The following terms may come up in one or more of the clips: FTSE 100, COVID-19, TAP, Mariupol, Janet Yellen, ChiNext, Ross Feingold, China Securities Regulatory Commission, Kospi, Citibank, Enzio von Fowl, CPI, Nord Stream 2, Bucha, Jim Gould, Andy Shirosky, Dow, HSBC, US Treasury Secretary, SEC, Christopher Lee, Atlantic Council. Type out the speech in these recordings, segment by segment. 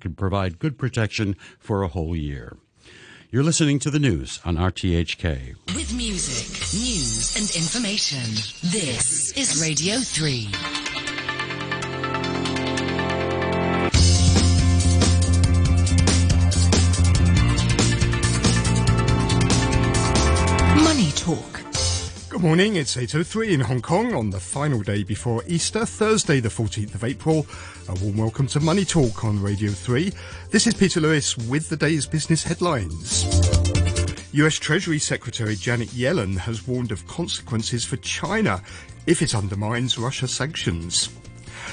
that could provide good protection for a whole year. You're listening to the news on RTHK. With music, news, and information, this is Radio 3. Money Talk. Good morning, it's 8:03 in Hong Kong on the final day before Easter, Thursday the 14th of April. A warm welcome to Money Talk on Radio 3. This is Peter Lewis with the day's business headlines. US Treasury Secretary Janet Yellen has warned of consequences for China if it undermines Russia sanctions.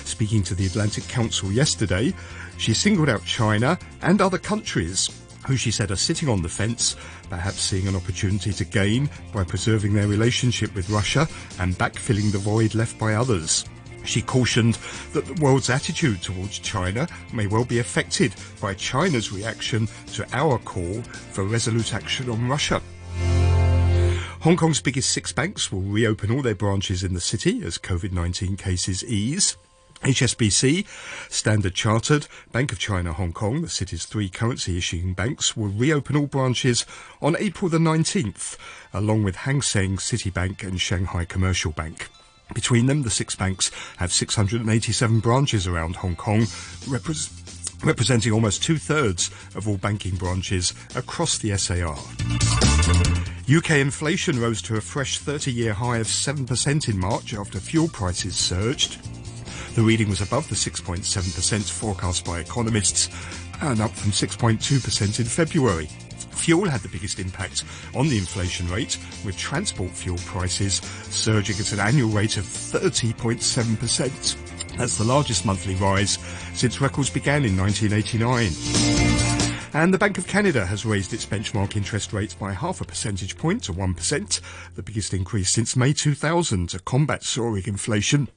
Speaking to the Atlantic Council yesterday, she singled out China and other countries who she said are sitting on the fence, perhaps seeing an opportunity to gain by preserving their relationship with Russia and backfilling the void left by others. She cautioned that the world's attitude towards China may well be affected by China's reaction to our call for resolute action on Russia. Hong Kong's biggest six banks will reopen all their branches in the city as COVID-19 cases ease. HSBC, Standard Chartered, Bank of China, Hong Kong, the city's three currency-issuing banks, will reopen all branches on April the 19th, along with Hang Seng, Citibank and Shanghai Commercial Bank. Between them, the six banks have 687 branches around Hong Kong, representing almost two-thirds of all banking branches across the SAR. UK inflation rose to a fresh 30-year high of 7% in March after fuel prices surged. The reading was above the 6.7% forecast by economists and up from 6.2% in February. Fuel had the biggest impact on the inflation rate, with transport fuel prices surging at an annual rate of 30.7%. That's the largest monthly rise since records began in 1989. And the Bank of Canada has raised its benchmark interest rate by 0.5 percentage point to 1%, the biggest increase since May 2000 to combat soaring inflation.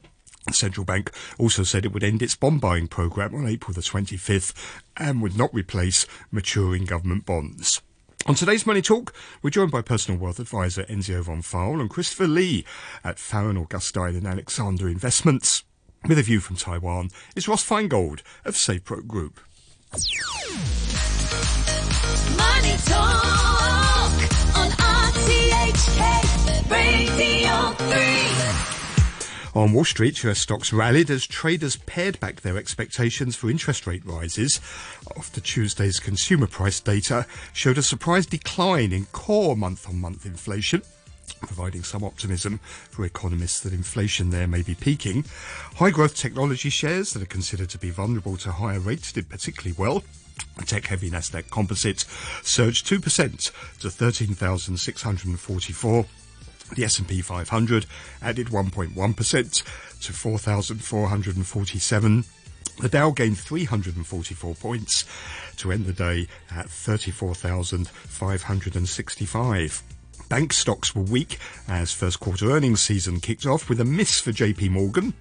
The central bank also said it would end its bond buying programme on April the 25th and would not replace maturing government bonds. On today's Money Talk, we're joined by personal wealth advisor Enzio von Fowl and Christopher Lee at Farron Augustine and Alexander Investments. With a view from Taiwan is Ross Feingold of SafePro Group. Money Talk on RTHK Radio 3. On Wall Street, US stocks rallied as traders pared back their expectations for interest rate rises after Tuesday's consumer price data showed a surprise decline in core month-on-month inflation, providing some optimism for economists that inflation there may be peaking. High-growth technology shares that are considered to be vulnerable to higher rates did particularly well. The tech-heavy Nasdaq Composite surged 2% to 13,644. The S&P 500 added 1.1% to 4,447. The Dow gained 344 points to end the day at 34,565. Bank stocks were weak as first quarter earnings season kicked off with a miss for JP Morgan.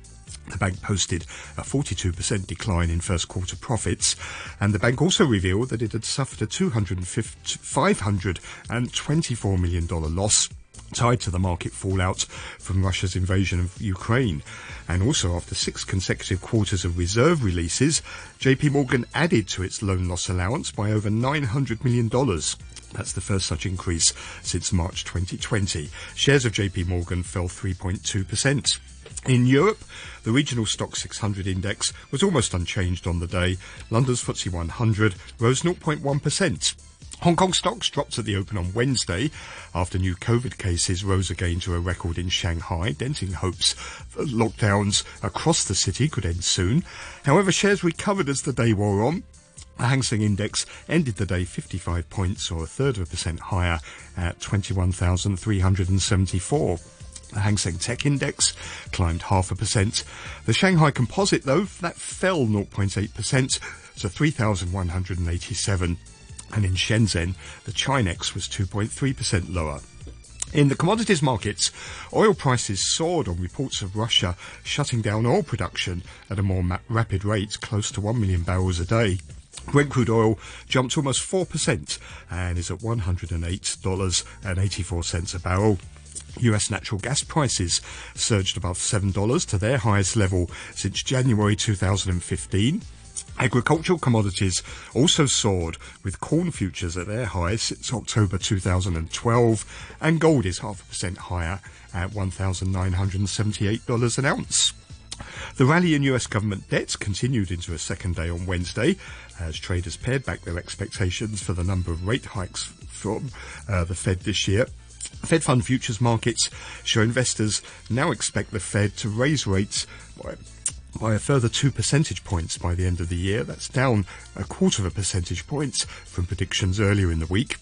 The bank posted a 42% decline in first quarter profits, and the bank also revealed that it had suffered a $524 million loss tied to the market fallout from Russia's invasion of Ukraine. And also, after six consecutive quarters of reserve releases, JP Morgan added to its loan loss allowance by over $900 million. That's the first such increase since March 2020. Shares of JP Morgan fell 3.2%. In Europe, the regional Stock 600 index was almost unchanged on the day. London's FTSE 100 rose 0.1%. Hong Kong stocks dropped at the open on Wednesday after new COVID cases rose again to a record in Shanghai, denting hopes that lockdowns across the city could end soon. However, shares recovered as the day wore on. The Hang Seng Index ended the day 55 points or a third of a percent higher at 21,374. The Hang Seng Tech Index climbed 0.5%. The Shanghai Composite, though, that fell 0.8% to 3,187. And in Shenzhen, the ChiNext was 2.3% lower. In the commodities markets, oil prices soared on reports of Russia shutting down oil production at a more rapid rate, close to 1 million barrels a day. Brent crude oil jumped almost 4% and is at $108.84 a barrel. US natural gas prices surged above $7 to their highest level since January 2015. Agricultural commodities also soared, with corn futures at their highest since October 2012, and gold is 0.5% higher at $1,978 an ounce. The rally in US government debt continued into a second day on Wednesday, as traders pared back their expectations for the number of rate hikes from the Fed this year. Fed fund futures markets show investors now expect the Fed to raise rates by a further 2 percentage points by the end of the year. That's down 0.25 percentage points from predictions earlier in the week.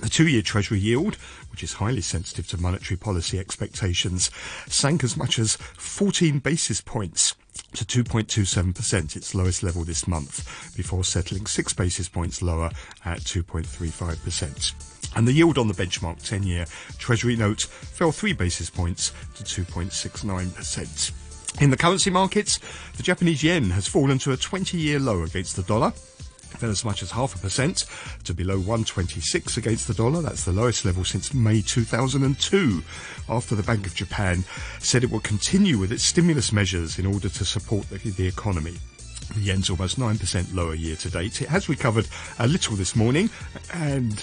The two-year Treasury yield, which is highly sensitive to monetary policy expectations, sank as much as 14 basis points to 2.27%, its lowest level this month, before settling 6 basis points lower at 2.35%. And the yield on the benchmark 10-year Treasury note fell 3 basis points to 2.69%. In the currency markets, the Japanese yen has fallen to a 20-year low against the dollar. It fell as much as 0.5% to below 126 against the dollar. That's the lowest level since May 2002, after the Bank of Japan said it will continue with its stimulus measures in order to support the economy. The yen's almost 9% lower year to date. It has recovered a little this morning and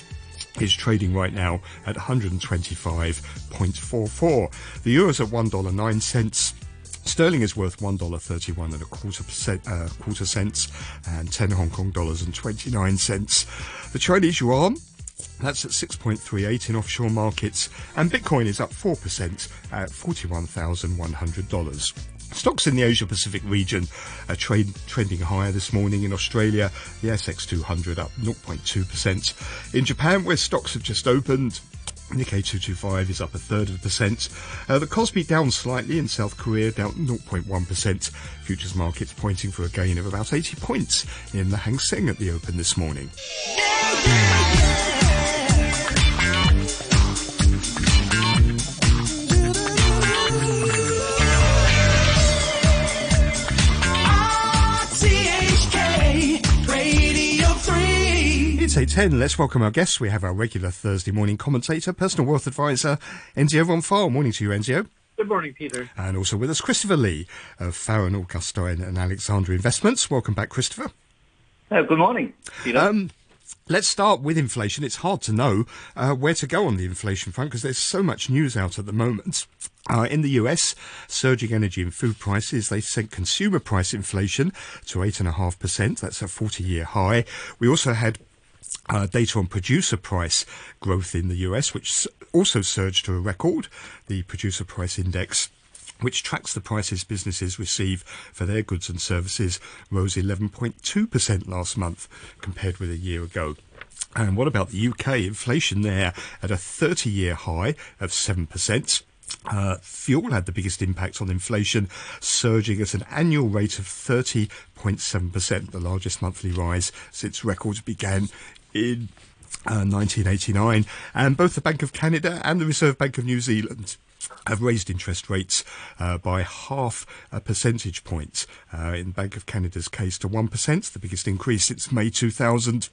is trading right now at 125.44. The euro's at $1.09. Sterling is worth $1.31 and a quarter cents, and 10 Hong Kong dollars and 29 cents. The Chinese yuan, that's at 6.38 in offshore markets, and Bitcoin is up 4% at $41,100. Stocks in the Asia-Pacific region are trending higher this morning. In Australia, the ASX 200 up 0.2%. In Japan, where stocks have just opened, Nikkei 225 is up 0.33%. The Kospi down slightly in South Korea, down 0.1%. Futures markets pointing for a gain of about 80 points in the Hang Seng at the open this morning. It's 8:10. Let's welcome our guests. We have our regular Thursday morning commentator, personal wealth advisor, Enzio von Fowl. Morning to you, Enzio. Good morning, Peter. And also with us, Christopher Lee of Farron Augustine and Alexander Investments. Welcome back, Christopher. Good morning, Peter. Let's start with inflation. It's hard to know where to go on the inflation front because there's so much news out at the moment. In the US, surging energy and food prices, they sent consumer price inflation to 8.5%. That's a 40-year high. We also had data on producer price growth in the US, which also surged to a record. The producer price index, which tracks the prices businesses receive for their goods and services, rose 11.2% last month compared with a year ago. And what about the UK? Inflation there at a 30-year high of 7%. Fuel had the biggest impact on inflation, surging at an annual rate of 30.7%, the largest monthly rise since records began in 1989. And both the Bank of Canada and the Reserve Bank of New Zealand have raised interest rates by 0.5 percentage point. In Bank of Canada's case to 1%, the biggest increase since May 2000.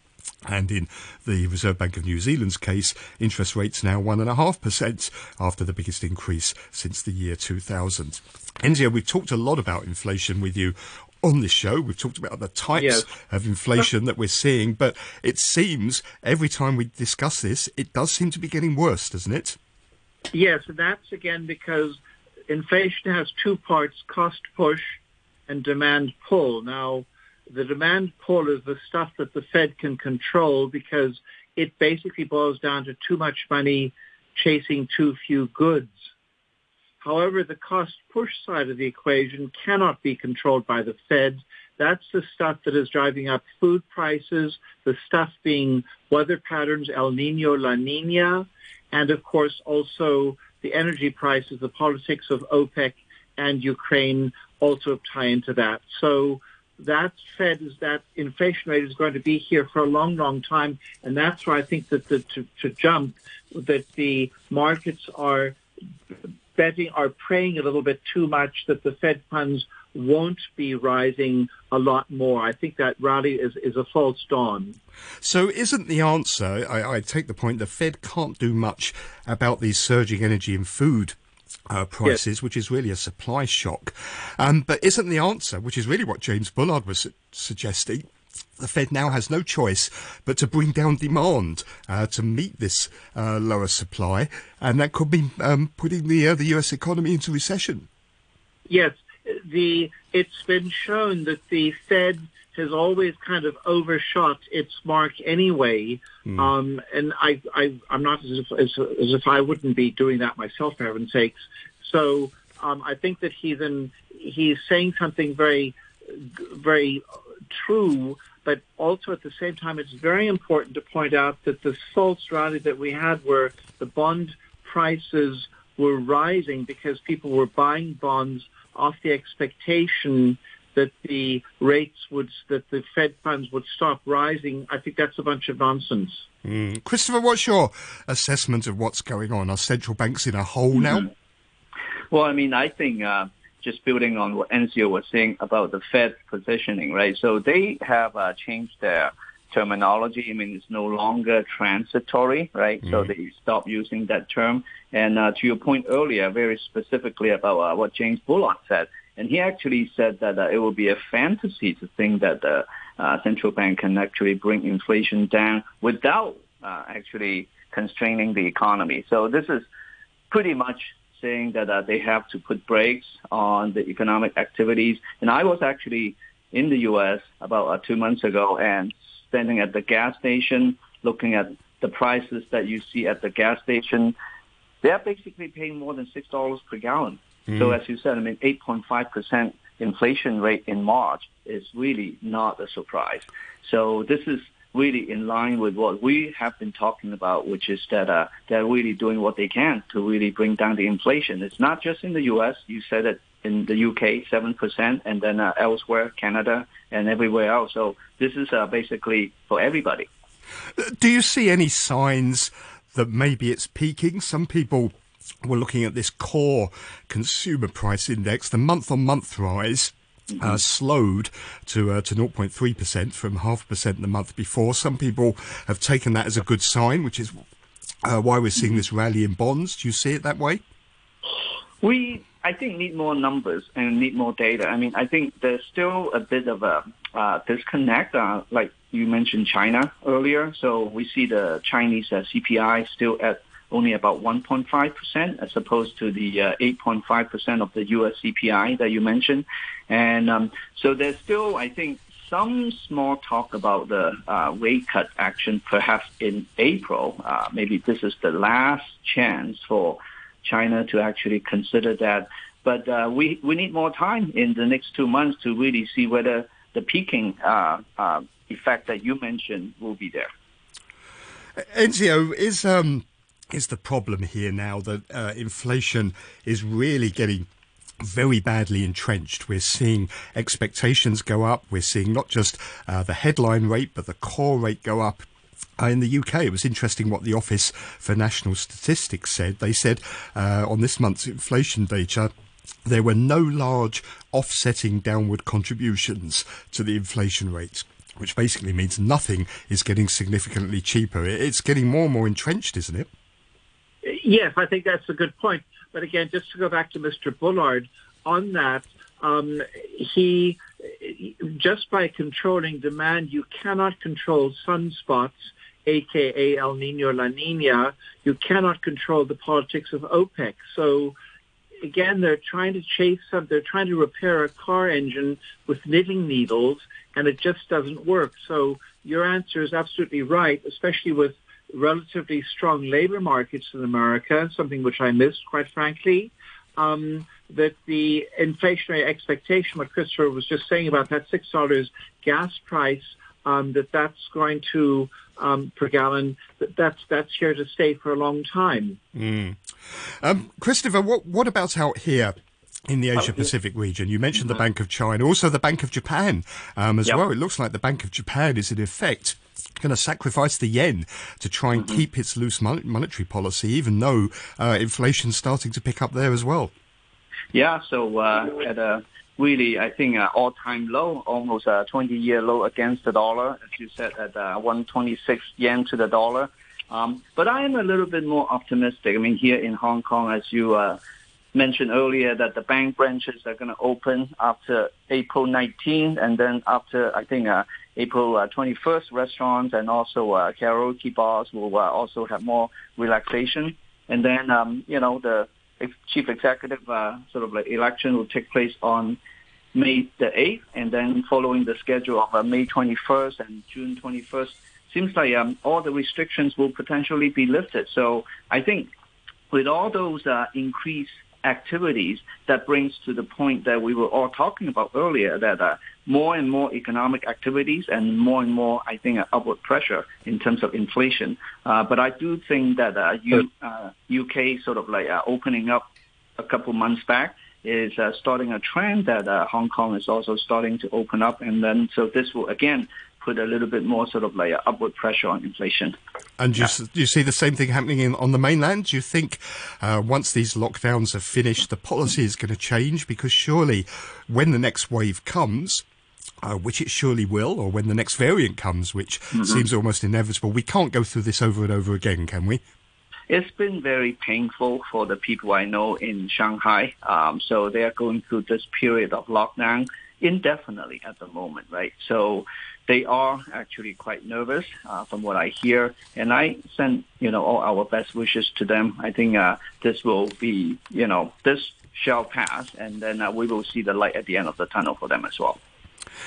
And in the Reserve Bank of New Zealand's case, interest rates now 1.5% after the biggest increase since the year 2000. Enzio, we've talked a lot about inflation with you on this show. We've talked about the types of inflation that we're seeing, but it seems every time we discuss this, it does seem to be getting worse, doesn't it? Yes, and that's again because inflation has two parts, cost push and demand pull. Now, the demand pull is the stuff that the Fed can control because it basically boils down to too much money chasing too few goods. However, the cost push side of the equation cannot be controlled by the Fed. That's the stuff that is driving up food prices, the stuff being weather patterns, El Nino, La Nina, and of course also the energy prices, the politics of OPEC and Ukraine also tie into that. So that Fed is that inflation rate is going to be here for a long, long time. And that's why I think that the markets are betting, are praying a little bit too much that the Fed funds won't be rising a lot more. I think that rally is a false dawn. So isn't the answer, I take the point, the Fed can't do much about these surging energy and food prices, yes, which is really a supply shock. But isn't the answer, which is really what James Bullard was suggesting, the Fed now has no choice but to bring down demand to meet this lower supply, and that could be putting the US economy into recession? Yes, it's been shown that the Fed has always kind of overshot its mark anyway, and I'm not as if I wouldn't be doing that myself, for heaven's sakes. So I think that he's saying something very, very true, but also at the same time, it's very important to point out that the false rally that we had, where the bond prices were rising because people were buying bonds off the expectation that the rates that the Fed funds would stop rising, I think that's a bunch of nonsense. Christopher, what's your assessment of what's going on? Are central banks in a hole now? Well, I mean, I think just building on what Enzio was saying about the Fed positioning, right? So they have changed their terminology. I mean, it's no longer transitory, right? So they stopped using that term. And to your point earlier, very specifically about what James Bullard said, and he actually said that it would be a fantasy to think that the central bank can actually bring inflation down without actually constraining the economy. So this is pretty much saying that they have to put brakes on the economic activities. And I was actually in the U.S. about 2 months ago and standing at the gas station, looking at the prices that you see at the gas station. They're basically paying more than $6 per gallon. So as you said, I mean, 8.5% inflation rate in March is really not a surprise. So this is really in line with what we have been talking about, which is that they're really doing what they can to really bring down the inflation. It's not just in the U.S. You said it in the U.K., 7%, and then elsewhere, Canada, and everywhere else. So this is basically for everybody. Do you see any signs that maybe it's peaking? Some people we're looking at this core consumer price index, the month-on-month rise slowed to 0.3% from 0.5% the month before. Some people have taken that as a good sign, which is why we're seeing this rally in bonds. Do you see it that way? We, I think, need more numbers and need more data. I mean, I think there's still a bit of a disconnect, like you mentioned China earlier. So we see the Chinese CPI still at only about 1.5% as opposed to the 8.5% of the U.S. CPI that you mentioned. And so there's still, I think, some small talk about the rate cut action perhaps in April. Maybe this is the last chance for China to actually consider that. But we need more time in the next 2 months to really see whether the peaking effect that you mentioned will be there. Enzio, is the problem here now that inflation is really getting very badly entrenched? We're seeing expectations go up. We're seeing not just the headline rate, but the core rate go up. In the UK, it was interesting what the Office for National Statistics said. They said on this month's inflation data, there were no large offsetting downward contributions to the inflation rates, which basically means nothing is getting significantly cheaper. It's getting more and more entrenched, isn't it? Yes, I think that's a good point. But again, just to go back to Mr. Bullard on that, he just by controlling demand, you cannot control sunspots, a.k.a. El Nino, La Nina. You cannot control the politics of OPEC. So again, they're trying to they're trying to repair a car engine with knitting needles, and it just doesn't work. So your answer is absolutely right, especially with relatively strong labor markets in America, something which I missed, quite frankly, that the inflationary expectation, what Christopher was just saying about that $6 gas price, that's going to, per gallon, that's here to stay for a long time. Christopher, what about out here in the Asia-Pacific region? You mentioned the Bank of China, also the Bank of Japan as well. It looks like the Bank of Japan is in effect going to sacrifice the yen to try and keep its loose monetary policy, even though inflation's starting to pick up there as well. Yeah, so at a really, I think, all-time low, almost a 20-year low against the dollar, as you said, at 126 yen to the dollar. But I am a little bit more optimistic. I mean, here in Hong Kong, as you mentioned earlier that the bank branches are going to open after April 19th, and then after, I think, April 21st, restaurants and also karaoke bars will also have more relaxation. And then, the chief executive election will take place on May the 8th, and then following the schedule of May 21st and June 21st. Seems like all the restrictions will potentially be lifted. So I think with all those increased activities, that brings to the point that we were all talking about earlier, that more and more economic activities and more, I think, upward pressure in terms of inflation. But I do think that UK opening up a couple months back is starting a trend that Hong Kong is also starting to open up. And then so this will, again, put a little bit more upward pressure on inflation. And do you see the same thing happening on the mainland? Do you think once these lockdowns are finished, the policy is going to change? Because surely when the next wave comes, which it surely will, or when the next variant comes, which seems almost inevitable, we can't go through this over and over again, can we? It's been very painful for the people I know in Shanghai. So they are going through this period of lockdown indefinitely at the moment, right? So they are actually quite nervous from what I hear, and I send all our best wishes to them. I think this will be this shall pass, and then we will see the light at the end of the tunnel for them as well.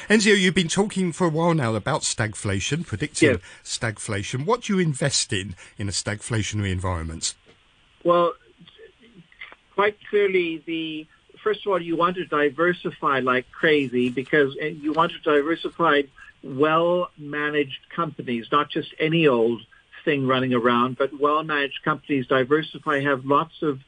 Enzio, you've been talking for a while now about stagflation, predicting stagflation. What do you invest in a stagflationary environment? Well, quite clearly first of all, you want to diversify like crazy, because you want to diversify well-managed companies, not just any old thing running around, but well-managed companies. Diversify, have lots of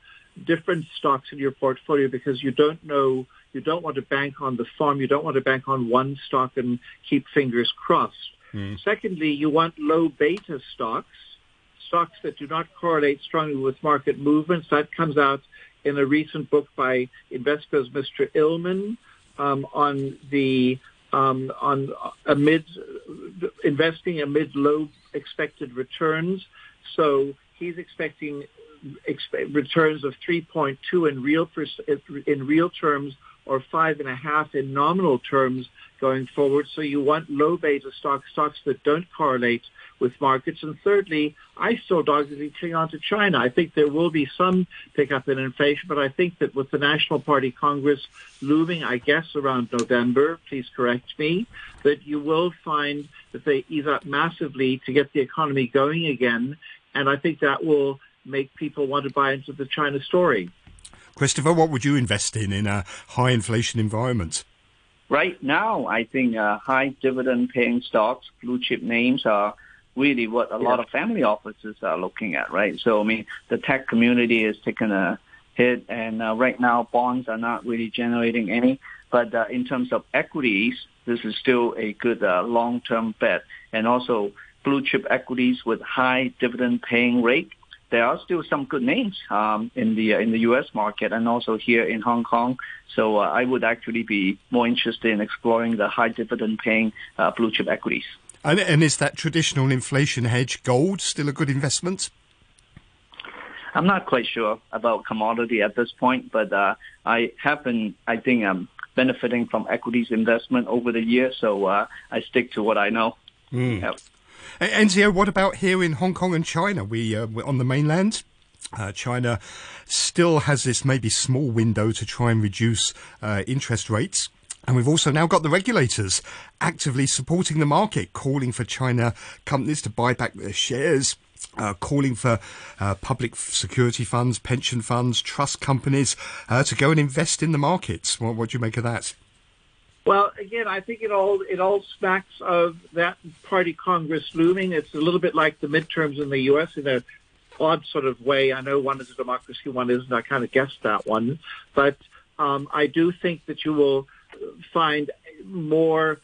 different stocks in your portfolio, because you don't know, you don't want to bank on the farm, you don't want to bank on one stock and keep fingers crossed. Secondly, you want low beta stocks that do not correlate strongly with market movements. That comes out in a recent book by Investco's Mr. Illman amid investing amid low expected returns. So he's expecting returns of 3.2 in real terms, or 5.5 in nominal terms going forward. So you want low beta stocks that don't correlate with markets. And thirdly, I still doggedly cling on to China. I think there will be some pickup in inflation, but I think that with the National Party Congress looming, I guess, around November, please correct me, that you will find that they ease up massively to get the economy going again. And I think that will make people want to buy into the China story. Christopher, what would you invest in a high inflation environment? Right now, I think high dividend-paying stocks, blue-chip names are really what a lot of family offices are looking at, right? So, I mean, the tech community is taking a hit, and right now bonds are not really generating any. But in terms of equities, this is still a good long-term bet. And also blue-chip equities with high dividend-paying rate. There are still some good names in the U.S. market and also here in Hong Kong. So I would actually be more interested in exploring the high dividend-paying blue-chip equities. And is that traditional inflation hedge gold still a good investment? I'm not quite sure about commodity at this point, but I have been, I think, benefiting from equities investment over the years, so I stick to what I know. Yep. Enzio, what about here in Hong Kong and China? We're on the mainland. China still has this maybe small window to try and reduce interest rates. And we've also now got the regulators actively supporting the market, calling for China companies to buy back their shares, calling for public security funds, pension funds, trust companies to go and invest in the markets. What do you make of that? Well, again, I think it all smacks of that party Congress looming. It's a little bit like the midterms in the U.S. in an odd sort of way. I know one is a democracy, one isn't. I kind of guessed that one. But I do think that you will find more,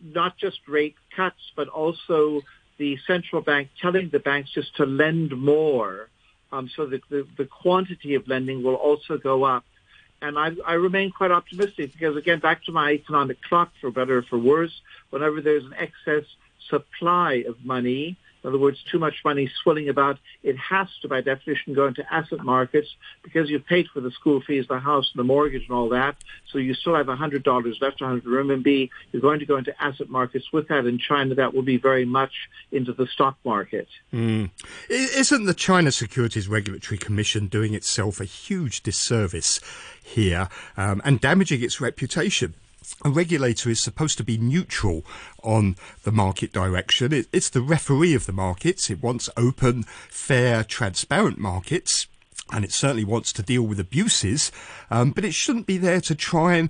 not just rate cuts, but also the central bank telling the banks just to lend more. So that the quantity of lending will also go up. And I remain quite optimistic because, again, back to my economic clock, for better or for worse, whenever there's an excess supply of money, In other words, too much money swilling about. It has to, by definition, go into asset markets because you've paid for the school fees, the house, and the mortgage and all that. So you still have $100 left, 100 RMB. You're going to go into asset markets with that. In China, that will be very much into the stock market. Mm. Isn't the China Securities Regulatory Commission doing itself a huge disservice here and damaging its reputation? A regulator is supposed to be neutral on the market direction. It's the referee of the markets. It wants open, fair, transparent markets, and it certainly wants to deal with abuses, but it shouldn't be there to try and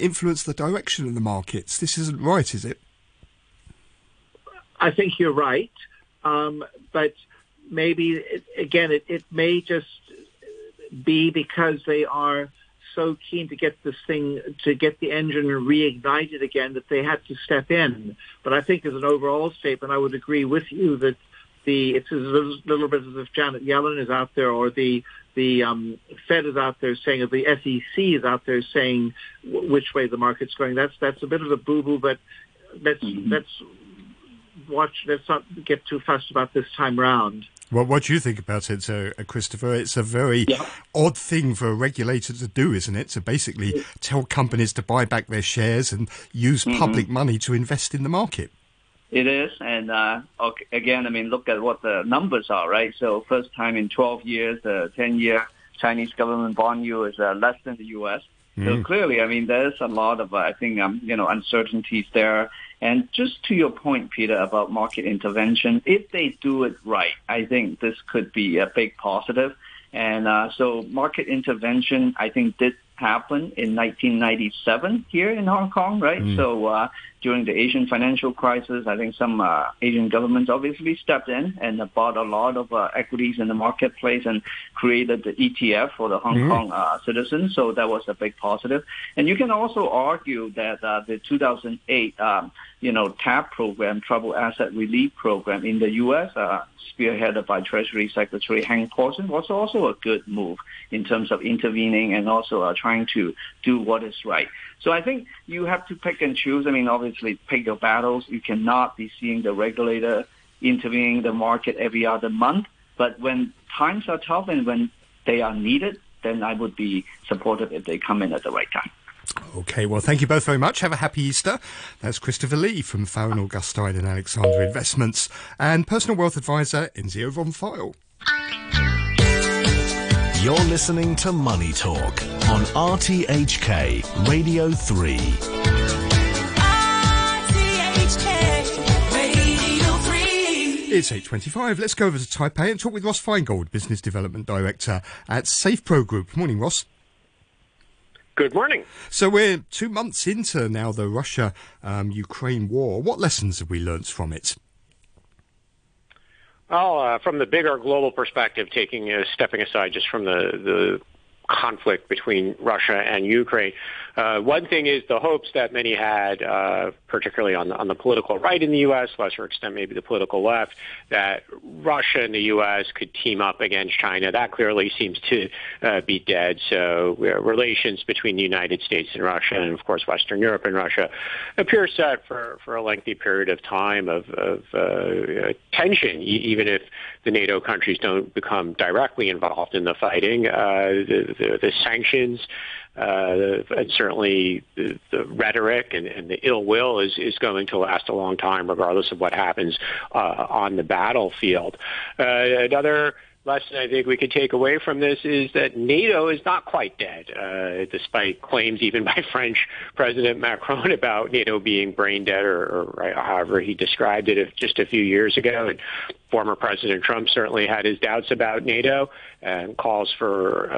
influence the direction of the markets. This isn't right, is it? I think you're right, but maybe, again, it may just be because they are so keen to get this thing, to get the engine reignited again, that they had to step in. But I think as an overall statement, I would agree with you that it's a little bit as if Janet Yellen is out there, or the Fed is out there saying, or the SEC is out there saying which way the market's going. That's a bit of a boo-boo, but let's not get too fussed about this time round. Well, what do you think about it, Christopher? It's a very odd thing for a regulator to do, isn't it? To basically tell companies to buy back their shares and use public money to invest in the market. It is. And again, I mean, look at what the numbers are, right? So first time in 12 years, the 10-year Chinese government bond yield is less than the U.S. So clearly, I mean, there's a lot of, I think, uncertainties there. And just to your point, Peter, about market intervention, if they do it right, I think this could be a big positive. And so market intervention, I think, did happen in 1997 here in Hong Kong, right? So during the Asian financial crisis, I think some Asian governments obviously stepped in and bought a lot of equities in the marketplace and created the ETF for the Hong Kong citizens. So that was a big positive. And you can also argue that the 2008 TAP program, Troubled Asset Relief Program in the U.S., spearheaded by Treasury Secretary Hank Paulson, was also a good move in terms of intervening and also trying to do what is right. So I think you have to pick and choose. I mean, obviously, pick your battles. You cannot be seeing the regulator intervening the market every other month. But when times are tough and when they are needed, then I would be supportive if they come in at the right time. Okay, well, thank you both very much. Have a happy Easter. That's Christopher Lee from Farron Augustine and Alexander Investments and personal wealth advisor Enzio von Fowl. You're listening to Money Talk on RTHK Radio 3. RTHK Radio 3. It's 8:25. Let's go over to Taipei and talk with Ross Feingold, Business Development Director at SafePro Group. Morning, Ross. Good morning. So we're 2 months into now the Russia-Ukraine war. What lessons have we learnt from it? Well, from the bigger global perspective, stepping aside just from the conflict between Russia and Ukraine, one thing is the hopes that many had, particularly on the political right in the U.S., lesser extent maybe the political left, that Russia and the U.S. could team up against China. That clearly seems to be dead. So relations between the United States and Russia, and of course Western Europe and Russia, appear set for a lengthy period of time of tension, even if the NATO countries don't become directly involved in the fighting. The sanctions and certainly the rhetoric and the ill will is going to last a long time, regardless of what happens on the battlefield. Another lesson I think we could take away from this is that NATO is not quite dead, despite claims even by French President Macron about NATO being brain dead, or however he described it just a few years ago. And former President Trump certainly had his doubts about NATO, and calls for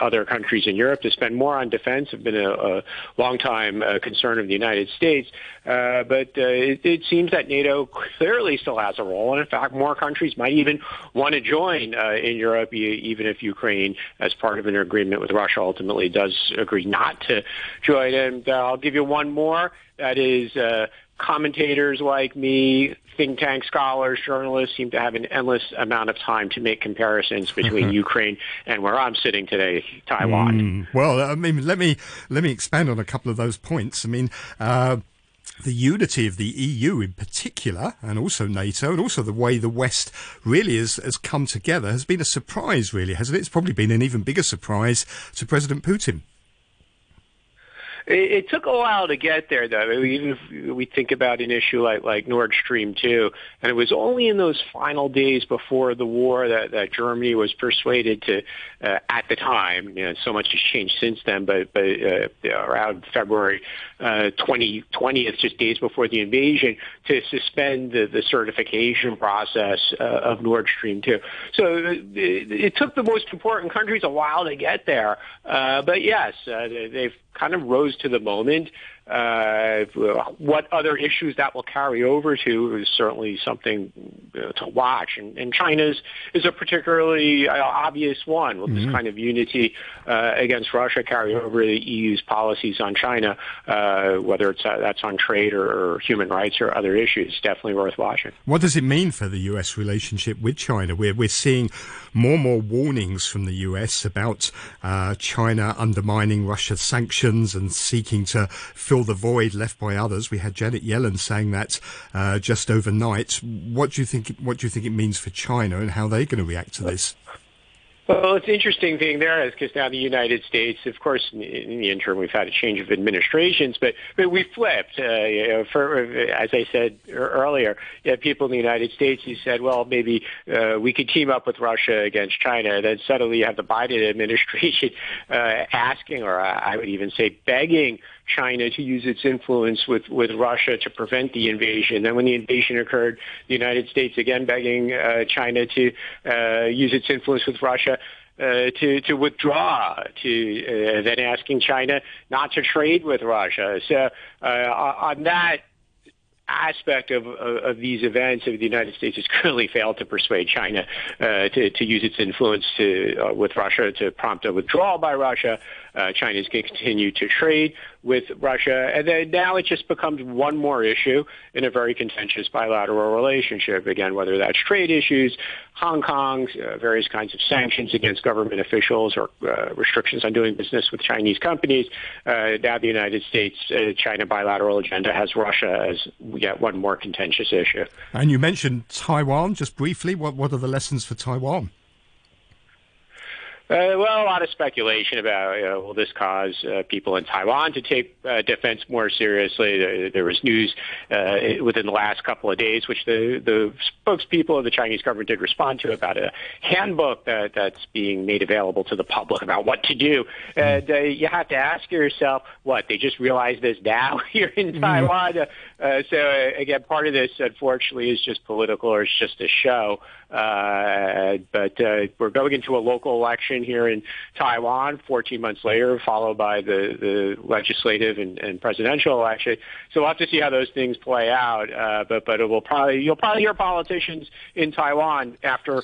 other countries in Europe to spend more on defense have been a long-time concern of the United States. But it seems that NATO clearly still has a role, and in fact, more countries might even want to join in Europe, even if Ukraine, as part of an agreement with Russia, ultimately does agree not to join. And I'll give you one more. That is, commentators like me, think tank scholars, journalists seem to have an endless amount of time to make comparisons between Ukraine and where I'm sitting today, Taiwan. Well, I mean, let me expand on a couple of those points. I mean, the unity of the EU in particular, and also NATO, and also the way the West really has come together has been a surprise, really, hasn't it? It's probably been an even bigger surprise to President Putin. It took a while to get there, though. I mean, even if we think about an issue like Nord Stream 2, and it was only in those final days before the war that Germany was persuaded to, at the time, you know, so much has changed since then, but around February 2020, just days before the invasion, to suspend the certification process of Nord Stream 2. So it took the most important countries a while to get there, but yes, they've kind of rose to the moment. What other issues that will carry over to is certainly something to watch. And China's is a particularly obvious one. Will this kind of unity against Russia carry over the EU's policies on China, whether it's that's on trade or human rights or other issues? Definitely worth watching. What does it mean for the U.S. relationship with China? We're seeing more and more warnings from the U.S. about China undermining Russia's sanctions and seeking to fill the void left by others. We had Janet Yellen saying that just overnight. What do you think it means for China, and how they're going to react to this? Well, it's an interesting thing there, is because now the United States, of course, in the interim, we've had a change of administrations, but we flipped. You know, as I said earlier, people in the United States who said, well, maybe we could team up with Russia against China. And then suddenly you have the Biden administration asking, or I would even say begging, China to use its influence with Russia to prevent the invasion. Then when the invasion occurred, the United States again begging China to use its influence with Russia to withdraw, to then asking China not to trade with Russia. So on that aspect of these events, the United States has clearly failed to persuade China to use its influence with Russia to prompt a withdrawal by Russia. China's going to continue to trade with Russia, and then now it just becomes one more issue in a very contentious bilateral relationship. Again, whether that's trade issues, Hong Kong, various kinds of sanctions against government officials, or restrictions on doing business with Chinese companies. Now the United States China bilateral agenda has Russia as yet one more contentious issue. And you mentioned Taiwan just briefly. What are the lessons for Taiwan? Well, a lot of speculation about, will this cause people in Taiwan to take defense more seriously? There was news within the last couple of days, which the spokespeople of the Chinese government did respond to, about a handbook that's being made available to the public about what to do. And you have to ask yourself, what, they just realized this now here in Taiwan? So, again, part of this, unfortunately, is just political, or it's just a show. But we're going into a local election here in Taiwan 14 months later, followed by the legislative and presidential election. So we'll have to see how those things play out. But it will probably, you'll probably hear politicians in Taiwan after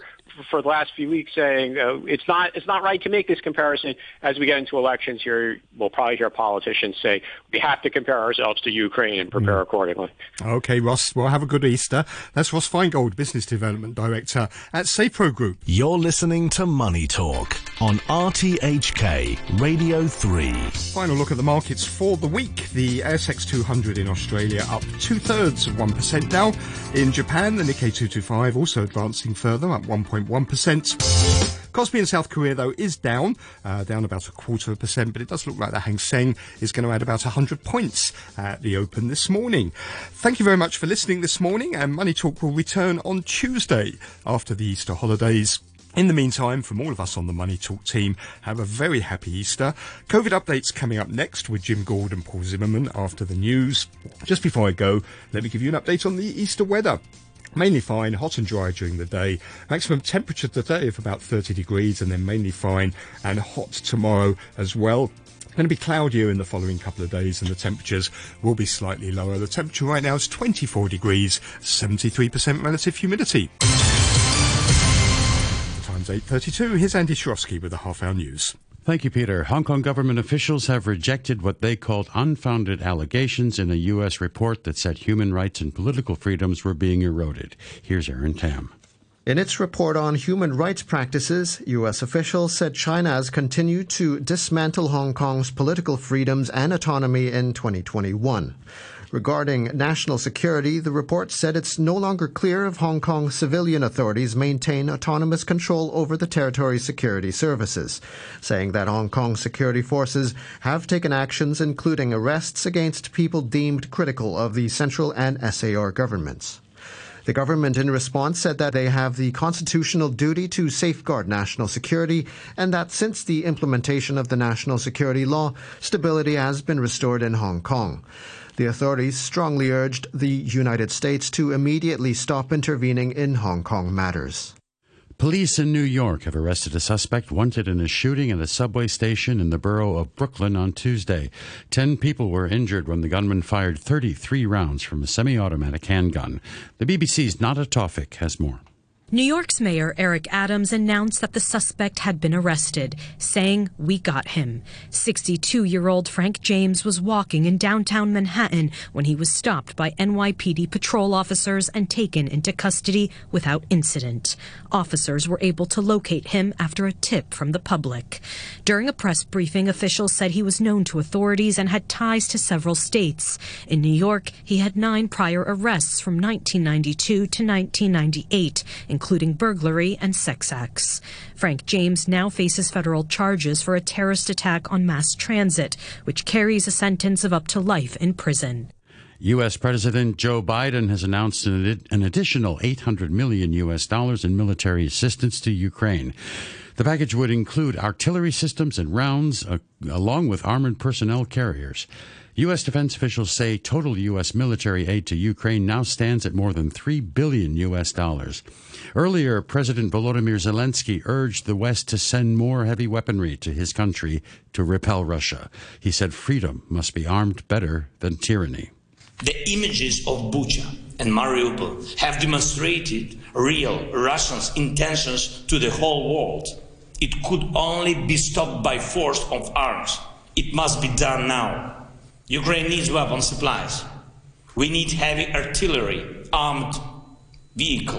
for the last few weeks saying it's not right to make this comparison. As we get into elections here, we'll probably hear politicians say we have to compare ourselves to Ukraine and prepare accordingly. Okay, Ross. Well, have a good Easter. That's Ross Feingold, Business Development Director at Sapro Group. You're listening to Money Talk on RTHK Radio 3. Final look at the markets for the week. The ASX 200 in Australia up 0.2% now. In Japan, the Nikkei 225 also advancing further up 1.1%. Kospi in South Korea, though, is down about 0.25%, but it does look like the Hang Seng is going to add about 100 points at the open this morning. Thank you very much for listening this morning, and Money Talk will return on Tuesday after the Easter holidays. In the meantime, from all of us on the Money Talk team, have a very happy Easter. COVID updates coming up next with Jim Gould and Paul Zimmerman after the news. Just before I go, let me give you an update on the Easter weather. Mainly fine, hot and dry during the day. Maximum temperature today of about 30 degrees, and then mainly fine and hot tomorrow as well. Going to be cloudier in the following couple of days, and the temperatures will be slightly lower. The temperature right now is 24 degrees, 73% relative humidity. 8:32. Here's Andy Shirosky with the half-hour news. Thank you, Peter. Hong Kong government officials have rejected what they called unfounded allegations in a U.S. report that said human rights and political freedoms were being eroded. Here's Aaron Tam. In its report on human rights practices, U.S. officials said China has continued to dismantle Hong Kong's political freedoms and autonomy in 2021. Regarding national security, the report said it's no longer clear if Hong Kong civilian authorities maintain autonomous control over the territory's security services, saying that Hong Kong security forces have taken actions including arrests against people deemed critical of the central and SAR governments. The government in response said that they have the constitutional duty to safeguard national security and that since the implementation of the national security law, stability has been restored in Hong Kong. The authorities strongly urged the United States to immediately stop intervening in Hong Kong matters. Police in New York have arrested a suspect wanted in a shooting at a subway station in the borough of Brooklyn on Tuesday. 10 people were injured when the gunman fired 33 rounds from a semi-automatic handgun. The BBC's Nada Tawfik has more. New York's Mayor Eric Adams announced that the suspect had been arrested, saying, "We got him." 62-year-old Frank James was walking in downtown Manhattan when he was stopped by NYPD patrol officers and taken into custody without incident. Officers were able to locate him after a tip from the public. During a press briefing, officials said he was known to authorities and had ties to several states. In New York, he had 9 prior arrests from 1992 to 1998, including burglary and sex acts. Frank James now faces federal charges for a terrorist attack on mass transit, which carries a sentence of up to life in prison. U.S. President Joe Biden has announced an additional $800 million in military assistance to Ukraine. The package would include artillery systems and rounds, along with armored personnel carriers. U.S. defense officials say total U.S. military aid to Ukraine now stands at more than $3 billion. Earlier, President Volodymyr Zelensky urged the West to send more heavy weaponry to his country to repel Russia. He said freedom must be armed better than tyranny. The images of Bucha and Mariupol have demonstrated real Russians' intentions to the whole world. It could only be stopped by force of arms. It must be done now. Ukraine needs weapon supplies. We need heavy artillery, armed vehicles.